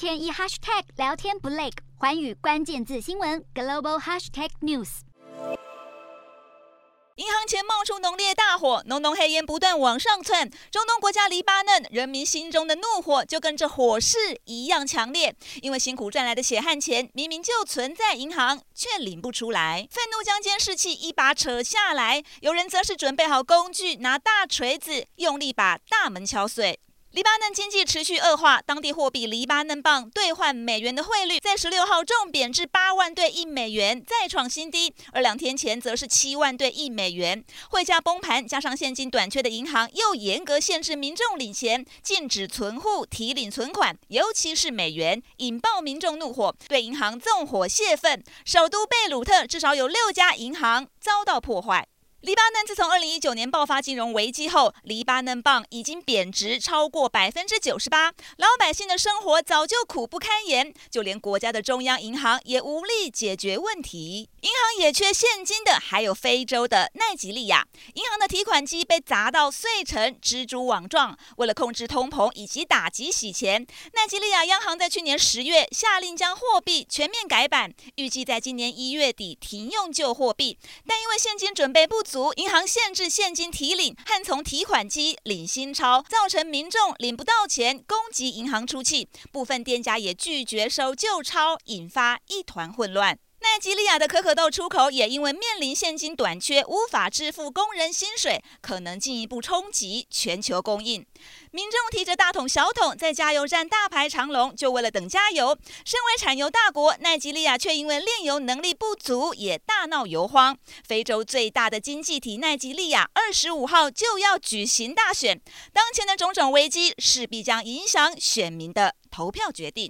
天一 hashtag 聊天 Blake， 寰宇关键字新闻 globalhashtagnews。银行前冒出浓烈大火，浓浓黑烟不断往上窜。中东国家黎巴嫩人民心中的怒火就跟这火势一样强烈，因为辛苦赚来的血汗钱明明就存在银行，却领不出来。愤怒将监视器一把扯下来，有人则是准备好工具，拿大锤子用力把大门敲碎。黎巴嫩经济持续恶化，当地货币黎巴嫩镑兑换美元的汇率在16号重贬至8万对1美元，再创新低，而2天前则是7万对1美元。汇价崩盘，加上现金短缺的银行又严格限制民众领钱，禁止存户提领存款，尤其是美元，引爆民众怒火，对银行纵火泄愤。首都贝鲁特至少有6家银行遭到破坏。黎巴嫩自从2019年爆发金融危机后，黎巴嫩镑已经贬值超过 98%， 老百姓的生活早就苦不堪言，就连国家的中央银行也无力解决问题。银行也缺现金的还有非洲的奈及利亚，银行的提款机被砸到碎成蜘蛛网状。为了控制通膨以及打击洗钱，奈及利亚央行在去年10月下令将货币全面改版，预计在今年1月底停用旧货币，但因为现金准备不足，银行限制现金提领和从提款机领新钞，造成民众领不到钱，攻击银行出气，部分店家也拒绝收旧钞，引发一团混乱。奈及利亚的可可豆出口也因为面临现金短缺，无法支付工人薪水，可能进一步冲击全球供应。民众提着大桶小桶在加油站大排长龙，就为了等加油。身为产油大国，奈及利亚却因为炼油能力不足，也大闹油荒。非洲最大的经济体奈及利亚25号就要举行大选，当前的种种危机势必将影响选民的投票决定。